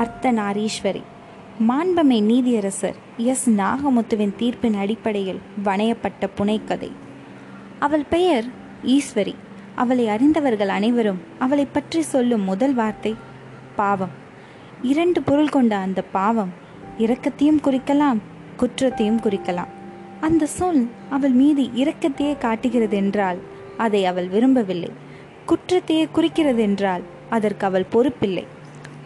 அர்த்தநாரீஸ்வரி. மாண்பமை நீதியரசர் எஸ் நாகமுத்துவின் தீர்ப்பின் அடிப்படையில் வணையப்பட்ட புனைக்கதை. அவள் பெயர் ஈஸ்வரி. அவளை அறிந்தவர்கள் அனைவரும் அவளை பற்றி சொல்லும் முதல் வார்த்தை பாவம். இரண்டு பொருள் கொண்ட அந்த பாவம் இரக்கத்தையும் குறிக்கலாம், குற்றத்தையும் குறிக்கலாம். அந்த சொல் அவள் மீது இரக்கத்தையே காட்டுகிறது என்றால் அதை அவள் விரும்பவில்லை. குற்றத்தையே குறிக்கிறது என்றால் அதற்கு அவள் பொறுப்பில்லை.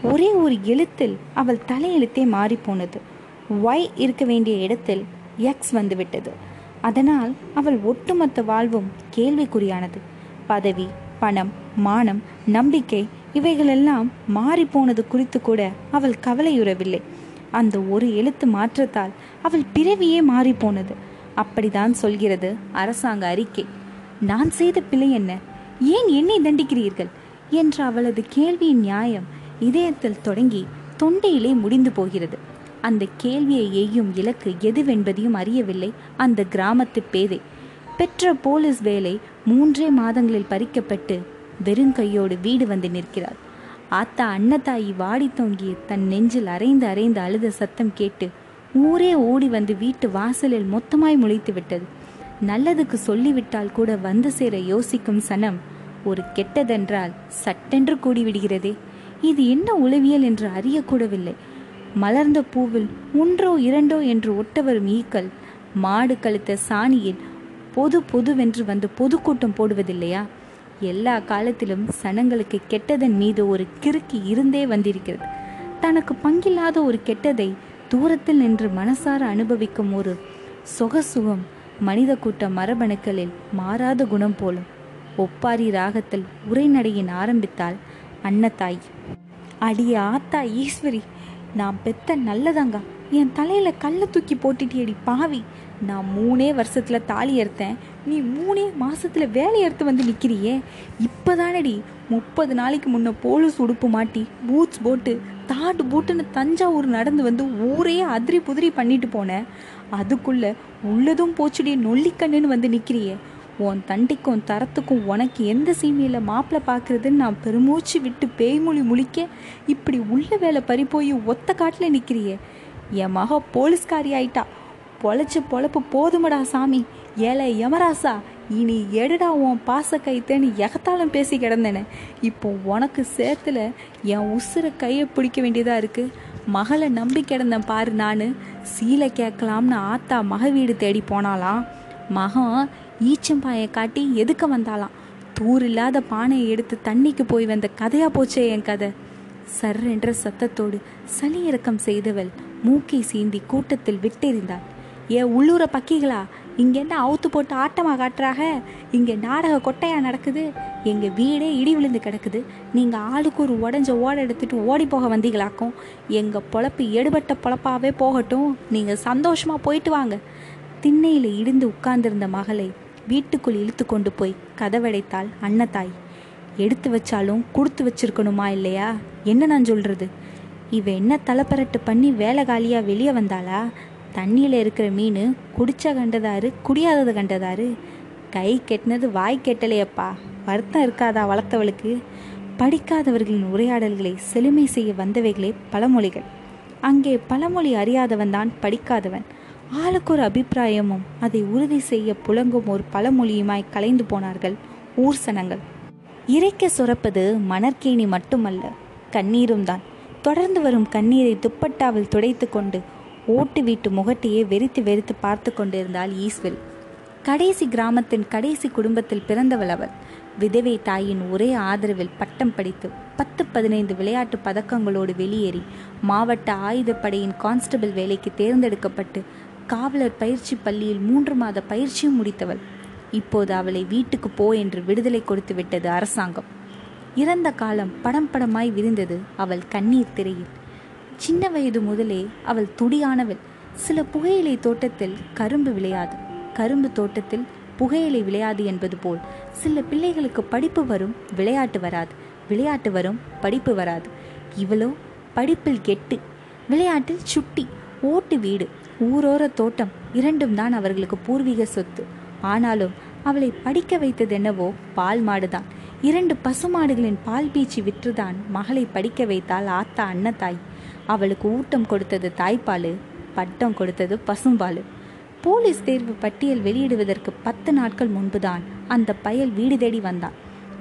ஒரே ஒரு எழுத்தில் அவள் தலையெழுத்தே மாறிப்போனது. ஒய் இருக்க வேண்டிய இடத்தில் எக்ஸ் வந்துவிட்டது. அதனால் அவள் ஒட்டுமொத்த வாழ்வும் கேள்விக்குறியானது. பதவி, பணம், மானம், நம்பிக்கை இவைகளெல்லாம் மாறிப்போனது குறித்து கூட அவள் கவலையுறவில்லை. அந்த ஒரு எழுத்து மாற்றத்தால் அவள் பிறவியே மாறிப்போனது. அப்படிதான் சொல்கிறது அரசாங்க அறிக்கை. நான் செய்த பிழை என்ன, ஏன் என்னை தண்டிக்கிறீர்கள் என்ற அவளது கேள்வியின் நியாயம் இதயத்தில் தொடங்கி தொண்டையிலே முடிந்து போகிறது. அந்த கேள்வியை எய்யும் இலக்கு எதுவென்பதையும் அறியவில்லை அந்த கிராமத்து பேதை. பெற்ற போலீஸ் வேலை 3 மாதங்களில் பறிக்கப்பட்டு வெறுங்கையோடு வீடு வந்து நிற்கிறாள். ஆத்தா அன்னதாயி வாடி தொங்கிய தன் நெஞ்சில் அரைந்து அரைந்து அழுத சத்தம் கேட்டு ஊரே ஓடி வந்து வீட்டு வாசலில் மொத்தமாய் முளைத்து விட்டது. நல்லதுக்கு சொல்லிவிட்டால் கூட வந்து சேர யோசிக்கும் சனம் ஒரு கெட்டதென்றால் சட்டென்று கூடிவிடுகிறதே. இது என்ன உளவியல் என்று அறியக்கூடவில்லை. மலர்ந்த பூவில் 1-2 என்று ஒட்டவரும் ஈக்கள் மாடு கழுத்த சாணியில் பொது பொதுவென்று வந்து பொதுக்கூட்டம் போடுவதில்லையா? எல்லா காலத்திலும் சனங்களுக்கு கெட்டதன் மீது ஒரு கிறுக்கி இருந்தே வந்திருக்கிறது. தனக்கு பங்கில்லாத ஒரு கெட்டதை தூரத்தில் நின்று மனசார அனுபவிக்கும் ஒரு சொகசுகம் மனித கூட்ட மரபணுக்களில் மாறாத குணம் போலும். ஒப்பாரி ராகத்தில் உரைநடையின் ஆரம்பித்தால் அன்னத்தாய். அடிய ஆத்தா ஈஸ்வரி, நான் பெத்த நல்லதாங்க, என் தலையில கல்லை தூக்கி போட்டுட்டு அடி பாவி. நான் 3 வருஷத்துல தாலி எடுத்தேன், நீ 3 மாசத்துல வேலை எடுத்து வந்து நிற்கிறியே. இப்போதானடி 30 நாளைக்கு முன்ன போலீஸ் உடுப்பு மாட்டி பூட்ஸ் போட்டு தாடு பூட்டுன்னு தஞ்சாவூர் நடந்து வந்து ஊரே அதிரி புதிரி பண்ணிட்டு போனேன். அதுக்குள்ள உள்ளதும் போச்சுடி நொல்லிக்கண்ணுன்னு வந்து நிற்கிறியே. உன் தண்டைக்கும் தரத்துக்கும் உனக்கு எந்த சீமையில் மாப்பிள்ளை பார்க்குறதுன்னு நான் பெருமூச்சு விட்டு பேய்மொழி முழிக்க இப்படி உள்ள வேலை பறிப்போய் ஒத்த காட்டில் நிற்கிறியே. என் மக போலீஸ்காரி ஆயிட்டா, பொழைச்ச பொழப்பு போதுமடா சாமி. ஏழை யமராசா, இனி எடுடா உன் பாச கைத்தேன்னு எகத்தாலும் பேசி கிடந்தேனே. இப்போ உனக்கு சேர்த்துல என் உசுரை கையை பிடிக்க வேண்டியதாக இருக்குது. மகளை நம்பி கிடந்தேன் பாரு. நான் சீலை கேட்கலாம்னு ஆத்தா மக வீடு தேடி போனாலாம். மகன் ஈச்சம்பாயை காட்டி எதுக்க வந்தாலாம். தூர் இல்லாத பானையை எடுத்து தண்ணிக்கு போய் வந்த கதையாக போச்சே என் கதை. சர் என்ற சத்தத்தோடு சளி இறக்கம் செய்தவள் மூக்கை சீந்தி கூட்டத்தில் விட்டெறிந்தாள். ஏ உள்ளூரை பக்கிகளா, இங்கே என்ன அவுத்து போட்டு ஆட்டமாக காட்டுறாக? இங்கே நாடக கொட்டையாக நடக்குது. எங்கள் வீடே இடி விழுந்து கிடக்குது. நீங்கள் ஆளுக்கு ஒரு உடஞ்ச ஓடை எடுத்துகிட்டு ஓடி போக வந்தீங்களாக்கும். எங்கள் பொழப்பு எடுபட்ட பொழப்பாகவே போகட்டும், நீங்கள் சந்தோஷமாக போயிட்டு வாங்க. திண்ணையில் இடிந்து உட்கார்ந்திருந்த மகளை வீட்டுக்குள் இழுத்து கொண்டு போய் கதவடைத்தாள் அன்னதாய். எடுத்து வச்சாலும் கொடுத்து வச்சிருக்கணுமா இல்லையா? என்ன நான் சொல்கிறது? இவ என்ன தலைப்பரட்டு பண்ணி வேலைகாலியாக வெளியே வந்தாளா? தண்ணியில் இருக்கிற மீன் குடிச்ச கண்டதாரு, குடியாதது கண்டதாரு. கை கெட்டினது வாய் கெட்டலையப்பா, வருத்தம் இருக்காதா வளர்த்தவளுக்கு? படிக்காதவர்களின் உரையாடல்களை செழுமை செய்ய வந்தவைகளே பழமொழிகள். அங்கே பழமொழி அறியாதவன் தான் படிக்காதவன். ஆளுக்கு ஒரு அபிப்பிராயமும் அதை உறுதி செய்ய புலங்கும் ஒரு பழமொழியுமாய் கலைந்து போனார்கள் ஊர் சனங்கள். இறைக்க சுரப்பது மணற்கேணி மட்டுமல்ல, கண்ணீரும் தான். தொடர்ந்து வரும் கண்ணீரை துப்பட்டாவில் துடைத்து கொண்டு ஓட்டு வீட்டு முகட்டையே வெறித்து வெறித்து பார்த்து கொண்டிருந்தாள் ஈஸ்வரி. கடைசி கிராமத்தின் கடைசி குடும்பத்தில் பிறந்தவள் அவள். விதவை தாயின் ஒரே ஆதரவில் பட்டம் படித்து 10-15 விளையாட்டு பதக்கங்களோடு வெளியேறி மாவட்ட ஆயுதப்படையின் கான்ஸ்டபிள் வேலைக்கு தேர்ந்தெடுக்கப்பட்டு காவலர் பயிற்சி பள்ளியில் 3 மாத பயிற்சியும் முடித்தவள். இப்போது அவளை வீட்டுக்கு போ என்று விடுதலை கொடுத்து விட்டது அரசாங்கம். இறந்த காலம் படம் படமாய் விரிந்தது அவள் கண்ணீர் திரையில். சின்ன வயது முதலே அவள் துடியானவள். சில புகையிலை தோட்டத்தில் கரும்பு விளையாது, கரும்பு தோட்டத்தில் புகையிலை விளையாது என்பது போல் சில பிள்ளைகளுக்கு படிப்பு வரும், விளையாட்டு வராது, விளையாட்டு வரும், படிப்பு வராது. இவளோ படிப்பில் கெட்டு, விளையாட்டில் சுட்டி. ஓட்டு வீடு, ஊரோர தோட்டம் இரண்டும் தான் அவர்களுக்கு பூர்வீக சொத்து. ஆனாலும் அவளை படிக்க வைத்தது என்னவோ பால் மாடுதான். 2 பசுமாடுகளின் பால் பீச்சி விற்றுதான் மகளை படிக்க வைத்தாள் ஆத்தா அன்னதாய். அவளுக்கு ஊட்டம் கொடுத்தது தாய்ப்பால், பட்டம் கொடுத்தது பசும்பால். போலீஸ் தேர்வு பட்டியல் வெளியிடுவதற்கு 10 நாட்கள் முன்புதான் அந்த பயல் வீடு தேடி வந்தான்.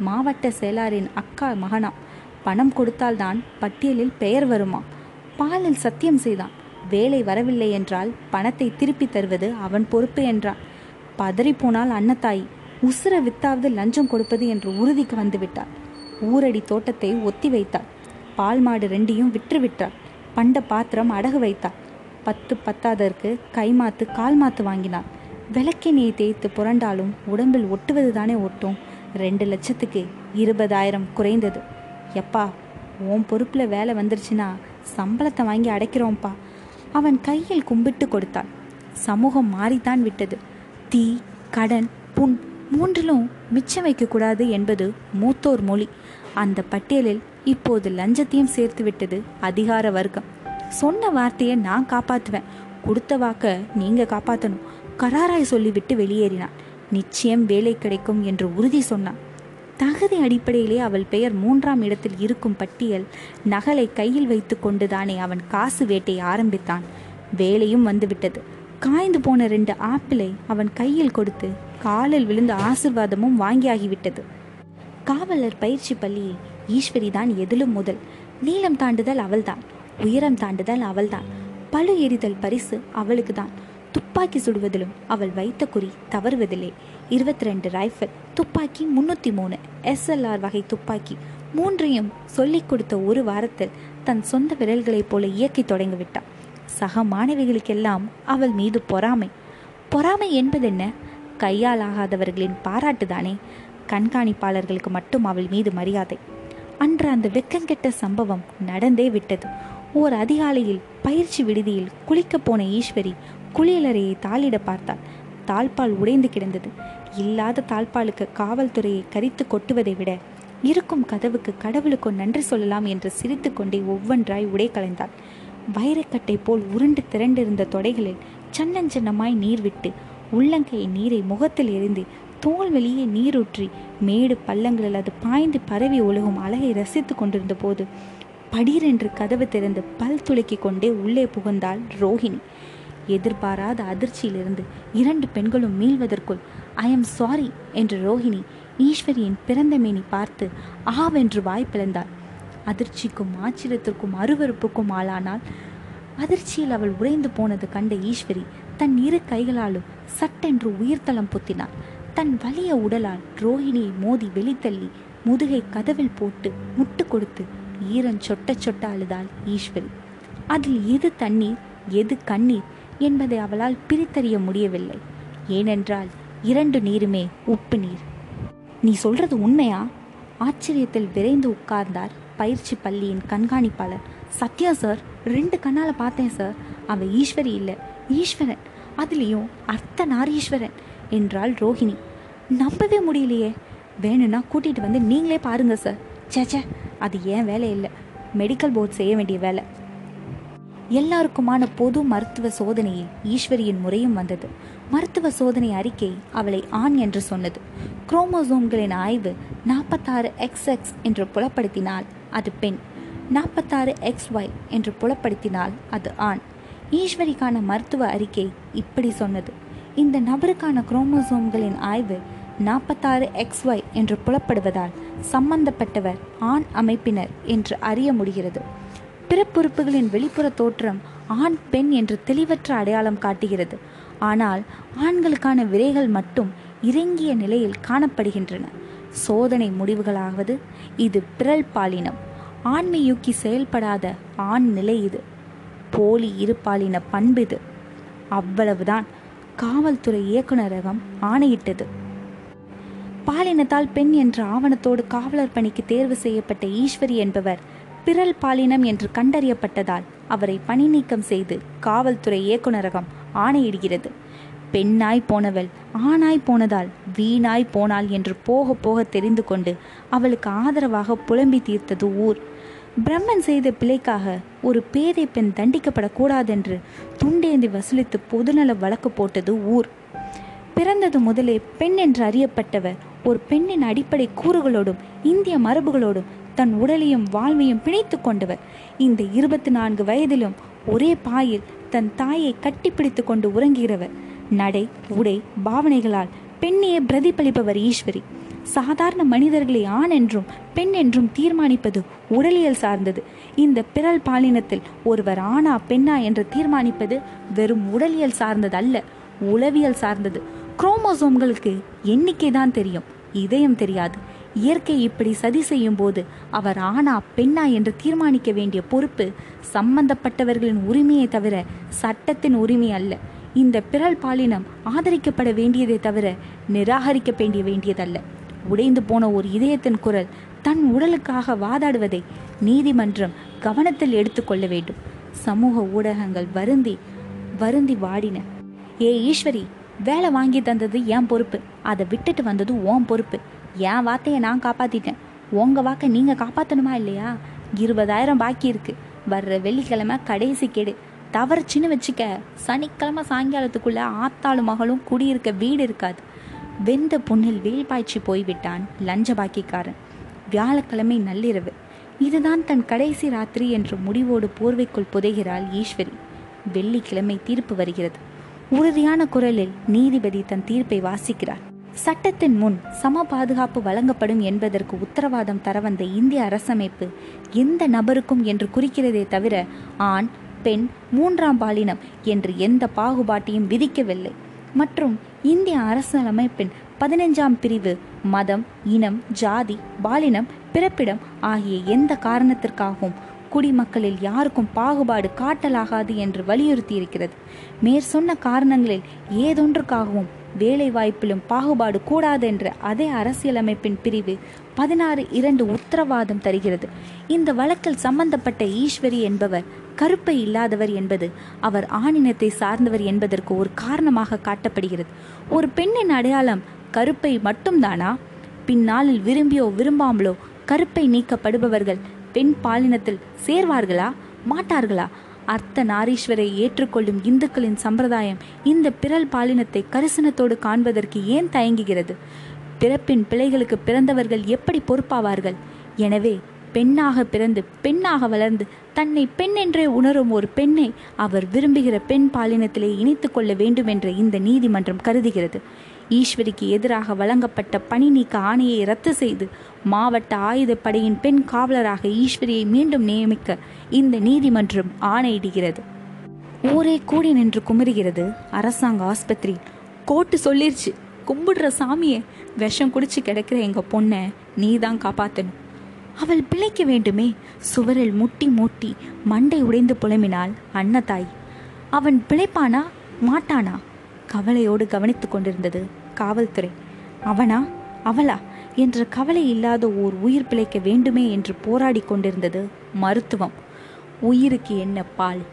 மாவட்ட செயலாளரின் அக்கா மகனாம். பணம் கொடுத்தால்தான் பட்டியலில் பெயர் வருமா. பாலில் சத்தியம் செய்தான். வேலை வரவில்லை என்றால் பணத்தை திருப்பி தருவது அவன் பொறுப்பு என்றான். பதறிப்போனால் அன்னத்தாயி. உசுர வித்தாவது லஞ்சம் கொடுப்பது என்று உறுதிக்கு வந்துவிட்டாள். ஊரடி தோட்டத்தை ஒத்தி வைத்தாள். பால் மாடு 2 விற்றுவிட்டாள். பண்ட பாத்திரம் அடகு வைத்தாள். 10 பத்தாதற்கு கைமாத்து கால்மாத்து வாங்கினாள். விளக்கெண்ணியை தேய்த்து புரண்டாலும் உடம்பில் ஒட்டுவது தானே ஒட்டும். 2 லட்சத்துக்கு 20,000 குறைந்தது. எப்பா, ஓம் பொறுப்பில் வேலை வந்துருச்சுன்னா சம்பளத்தை வாங்கி அடைக்கிறோம்ப்பா. அவன் கையில் கும்பிட்டு கொடுத்தாள். சமூகம் மாறித்தான் விட்டது. தீ, கடன், புண் 3லும் மிச்சம் வைக்கக்கூடாது என்பது மூத்தோர் மொழி. அந்த பட்டியலில் இப்போது லஞ்சத்தையும் சேர்த்து விட்டது அதிகார வர்க்கம். சொன்ன வார்த்தையை நான் காப்பாற்றுவேன், கொடுத்த வாக்க நீங்கள் காப்பாற்றணும் கராராய் சொல்லிவிட்டு வெளியேறினான். நிச்சயம் வேலை கிடைக்கும் என்று உறுதி சொன்னான். தகுதி அடிப்படையிலே அவள் பெயர் 3ஆம் இடத்தில் இருக்கும் பட்டியல் நகலை கையில் வைத்து கொண்டுதானே அவன் காசு வேட்டை ஆரம்பித்தான். வேலையும் வந்துவிட்டது. காய்ந்து போன 2 ஆப்பிளை அவன் கையில் கொடுத்து காலில் விழுந்த ஆசிர்வாதமும் வாங்கியாகிவிட்டது. காவலர் பயிற்சி பள்ளியில் ஈஸ்வரி தான் எதிலும் முதல். நீளம் தாண்டுதல் அவள்தான், உயரம் தாண்டுதல் அவள்தான், பழு எறிதல் பரிசு அவளுக்கு தான். துப்பாக்கி சுடுவதிலும் அவள் வைத்த குறி தவறுவதில்லை. 22 ரைஃபிள், துப்பாக்கி 303 SLR வகை துப்பாக்கி 3ஐயும் சொல்லிக் கொடுத்த ஒரு வாரத்தில் தன் சொந்த விரல்களைப் போல இயக்கி தொடங்கிவிட்டாள். சக மாணவிகளுக்கெல்லாம் அவள் மீது பொறாமை. பொறாமை என்பதென்ன? கையால் ஆகாதவர்களின் பாராட்டுதானே. கண்காணிப்பாளர்களுக்கு மட்டும் அவள் மீது மரியாதை. அன்று அந்த வெக்கங்கெட்ட சம்பவம் நடந்தே விட்டது. ஓர் அதிகாலையில் பயிற்சி விடுதியில் குளிக்கப் போன ஈஸ்வரி குளியலறையை தாளிட பார்த்தாள். தாழ்பால் உடைந்து கிடந்தது. இல்லாத தாழ்பாலுக்கு காவல்துறையை கரித்து கொட்டுவதை விட இருக்கும் கதவுக்கு கடவுளுக்கு நன்றி சொல்லலாம் என்று சிரித்து கொண்டே ஒவ்வொன்றாய் உடை கலைந்தாள். வைரக்கட்டை போல் உருண்டு திரண்டிருந்த தொடைகளில் சன்னஞ்சன்னமாய் நீர் விட்டு உள்ளங்கை நீரை முகத்தில் எரிந்து தோல் வெளியே நீரூற்றி மேடு பள்ளங்களில் அது பாய்ந்து பரவி ஒழுகும் அழகை ரசித்து கொண்டிருந்த போது படீரென்று கதவு திறந்து பல் துளக்கி கொண்டே உள்ளே புகுந்தாள் ரோஹிணி. எதிர்பாராத அதிர்ச்சியிலிருந்து 2 பெண்களும் மீள்வதற்குள் "I am sorry" என்று ரோஹிணி ஈஸ்வரியின் பிறந்தமேனி பார்த்து ஆவென்று வாய் பிளந்தாள். அதிர்ச்சிக்கும் ஆச்சரியத்திற்கும் அருவறுப்புக்கும் ஆளானால். அதிர்ச்சியில் அவள் உறைந்து போனது கண்ட ஈஸ்வரி தன் 2 கைகளாலும் சட்டென்று உயிர்த்தளம் பொத்தினாள். தன் வலிய உடலால் ரோஹிணியை மோதி வெளித்தள்ளி முதுகை கதவில் போட்டு முட்டு கொடுத்து ஈரம் சொட்ட சொட்ட அழுதாள் ஈஸ்வரி. அதில் எது தண்ணீர் எது கண்ணீர் என்பதை அவளால் பிரித்தறிய முடியவில்லை. ஏனென்றால் 2 நீருமே உப்பு நீர். "நீ சொல்றது உண்மையா?" ஆச்சரியத்தில் விரைந்து உட்கார்ந்தார் பயிற்சி பள்ளியின் கண்காணிப்பாளர். "சத்யா சார், 2 கண்ணால பார்த்தேன் சார். அவன் ஈஸ்வரி இல்லை, ஈஸ்வரன், அதுலேயும் அர்த்தநாரீஸ்வரன்" என்றாள் ரோஹிணி. "நம்பவே முடியலையே. வேணும்னா கூட்டிகிட்டு வந்து நீங்களே பாருங்க சார்." "சேச்சே, அது ஏன் வேலை இல்லை, மெடிக்கல் போர்டு செய்ய வேண்டிய வேலை." எல்லாருக்குமான பொது மருத்துவ சோதனையில் ஈஸ்வரியின் முறையும் வந்தது. மருத்துவ சோதனை அறிக்கை அவளை ஆண் என்று சொன்னது. குரோமோசோம்களின் ஆய்வு 46XX என்று புலப்படுத்தினால் அது பெண், 46XY என்று புலப்படுத்தினால் அது ஆண். ஈஸ்வரிக்கான மருத்துவ அறிக்கை இப்படி சொன்னது. "இந்த நபருக்கான குரோமோசோம்களின் ஆய்வு 46XY என்று புலப்படுவதால் சம்பந்தப்பட்டவர் ஆண் அமைப்பினர் என்று அறிய முடிகிறது. பிறப்புறுப்புகளின் வெளிப்புற தோற்றம் ஆண் பெண் என்று தெளிவற்ற அடையாளம் காட்டுகிறது. ஆனால் ஆண்களுக்கான விரைகள் மட்டும் இறங்கிய நிலையில் காணப்படுகின்றன. சோதனை முடிவுகளாவது இது பிறல் பாலினம், ஆண்மையூக்கி செயல்படாத ஆண் நிலை இது, போலி இருபாலின பண்பு இது." அவ்வளவுதான் காவல்துறை இயக்குநரகம் ஆணையிட்டது. பாலினத்தால் பெண் என்ற ஆவணத்தோடு காவலர் பணிக்கு தேர்வு செய்யப்பட்ட ஈஸ்வரி என்பவர் பிறல் பாலினம் என்று கண்டறியப்பட்டதால் அவரை பணி நீக்கம் செய்து காவல்துறை இயக்குநரகம் ஆணையிடுகிறது. பெண்ணாய் போனவள் ஆணாய் போனதால் வீணாய் போனாள் என்று போக போக தெரிந்து கொண்டு அவளுக்கு ஆதரவாக புலம்பி தீர்த்தது ஊர். பிரம்மன் செய்த பிழைக்காக ஒரு பேதை பெண் தண்டிக்கப்படக்கூடாதென்று துண்டேந்தி வசூலித்து பொதுநல வழக்கு போட்டது ஊர். பிறந்தது முதலே பெண் என்று அறியப்பட்டவர் ஒரு பெண்ணின் அடிப்படை கூறுகளோடும் இந்திய மரபுகளோடும் தன் உடலையும் வாழ்வையும் பிணைத்து கொண்டவர் இந்த 24 வயதிலும் ஒரே பாயில் தன் தாயை கட்டிப்பிடித்து கொண்டு உறங்குகிறவர். நடை, உடை, பாவனைகளால் பெண்ணையே பிரதிபலிப்பவர் ஈஸ்வரி. சாதாரண மனிதர்களை ஆண் என்றும் பெண் என்றும் தீர்மானிப்பது உடலியல் சார்ந்தது. இந்த பிறல் பாலினத்தில் ஒருவர் ஆணா பெண்ணா என்று தீர்மானிப்பது வெறும் உடலியல் சார்ந்தது அல்ல, உளவியல் சார்ந்தது. குரோமோசோம்களுக்கு எண்ணிக்கை தான் தெரியும், இதயம் தெரியாது. இயற்கை இப்படி சதி செய்யும் போது அவர் ஆணா பெண்ணா என்று தீர்மானிக்க வேண்டிய பொறுப்பு சம்பந்தப்பட்டவர்களின் உரிமையை தவிர சட்டத்தின் உரிமை அல்ல. இந்த பிறல் பாலினம் ஆதரிக்கப்பட வேண்டியதை தவிர நிராகரிக்க வேண்டியதல்ல. உடைந்து போன ஒரு இதயத்தின் குரல் தன் உடலுக்காக வாதாடுவதை நீதிமன்றம் கவனத்தில் எடுத்துக்கொள்ள வேண்டும். சமூக ஊடகங்கள் வருந்தி வருந்தி வாடின. ஏ ஈஸ்வரி, வேலை வாங்கி தந்தது என் பொறுப்பு, அதை விட்டுட்டு வந்தது உன் பொறுப்பு. என் வார்த்தையை நான் காப்பாற்றிட்டேன், உங்கள் வாக்கை நீங்கள் காப்பாற்றணுமா இல்லையா? 20,000 பாக்கி இருக்குது, வர்ற வெள்ளிக்கிழமை கடைசி கேடு. தவறுச்சின்னு வச்சுக்க, சனிக்கிழமை சாயங்காலத்துக்குள்ளே ஆத்தாளும் மகளும் குடியிருக்க வீடு இருக்காது. வெந்த பொண்ணில் வேல் பாய்ச்சி போய்விட்டான் லஞ்ச பாக்கிக்காரன். வியாழக்கிழமை நள்ளிரவு, இதுதான் தன் கடைசி ராத்திரி என்று முடிவோடு போர்வைக்குள் புதைகிறாள் ஈஸ்வரி. வெள்ளிக்கிழமை தீர்ப்பு வருகிறது. உறுதியான குரலில் நீதிபதி தன் தீர்ப்பை வாசிக்கிறார். சட்டத்தின் முன் சம பாதுகாப்பு வழங்கப்படும் என்பதற்கு உத்தரவாதம் தர வந்த இந்திய அரசமைப்பு எந்த நபருக்கும் என்று குறிக்கிறதே தவிர ஆண் பெண் மூன்றாம் பாலினம் என்று எந்த பாகுபாட்டையும் விதிக்கவில்லை. மற்றும் இந்திய அரசியலமைப்பின் 15ஆம் பிரிவு மதம், இனம், ஜாதி, பாலினம், பிறப்பிடம் ஆகிய எந்த காரணத்திற்காகவும் குடிமக்களில் யாருக்கும் பாகுபாடு காட்டலாகாது என்று வலியுறுத்தியிருக்கிறது. மேற்சொன்ன காரணங்களில் ஏதொன்றுக்காகவும் வேலை வாய்ப்பிலும் பாகுபாடு கூடாது என்று அதே அரசியலமைப்பின் பிரிவு 16(2) உத்தரவாதம் தருகிறது. இந்த வழக்கில் சம்பந்தப்பட்ட ஈஸ்வரி என்பவர் கருப்பை இல்லாதவர் என்பது அவர் ஆணினத்தை சார்ந்தவர் என்பதற்கு ஒரு காரணமாக காட்டப்படுகிறது. ஒரு பெண்ணின் அடையாளம் கருப்பை மட்டும்தானா? பின்னாளில் விரும்பியோ விரும்பாமலோ கருப்பை நீக்கப்படுபவர்கள் பெண் பாலினத்தில் சேர்வார்களா மாட்டார்களா? அர்த்தநாரீஸ்வரை ஏற்றுக்கொள்ளும் இந்துக்களின் சம்பிரதாயம் இந்த பிறல் பாலினத்தை கரிசனத்தோடு காண்பதற்கு ஏன் தயங்குகிறது? பிறப்பின் பிழைகளுக்கு பிறந்தவர்கள் எப்படி பொறுப்பாவார்கள்? எனவே பெண்ணாக பிறந்து பெண்ணாக வளர்ந்து தன்னை பெண் என்றே உணரும் ஒரு பெண்ணை அவர் விரும்புகிற பெண் பாலினத்திலே இணைத்து கொள்ள வேண்டும் என்ற இந்த நீதிமன்றம் கருதுகிறது. ஈஸ்வரிக்கு எதிராக வழங்கப்பட்ட பணி நீக்க ஆணையை ரத்து செய்து மாவட்ட ஆயுதப்படையின் பெண் காவலராக ஈஸ்வரியை மீண்டும் நியமிக்க இந்த நீதிமன்றம் ஆணையிடுகிறது. ஊரே கூடி நின்று குமுறுகிறது. அரசாங்க ஆஸ்பத்திரி கோர்ட்டு சொல்லிருச்சு, கும்பிடுற சாமியை விஷம் குடிச்சு கிடக்கிற எங்கள் பொண்ணை நீ தான் காப்பாற்றணும், அவள் பிழைக்க வேண்டுமே. சுவரில் முட்டி மூட்டி மண்டை உடைந்து புலம்பினாள் அன்னதாய். அவன் பிழைப்பானா மாட்டானா கவலையோடு கவனித்து கொண்டிருந்தது காவல்துறை. அவனா அவளா என்ற கவலை இல்லாத ஓர் உயிர் பிழைக்க வேண்டுமே என்று போராடி கொண்டிருந்தது மருத்துவம். உயிருக்கு என்ன பால்?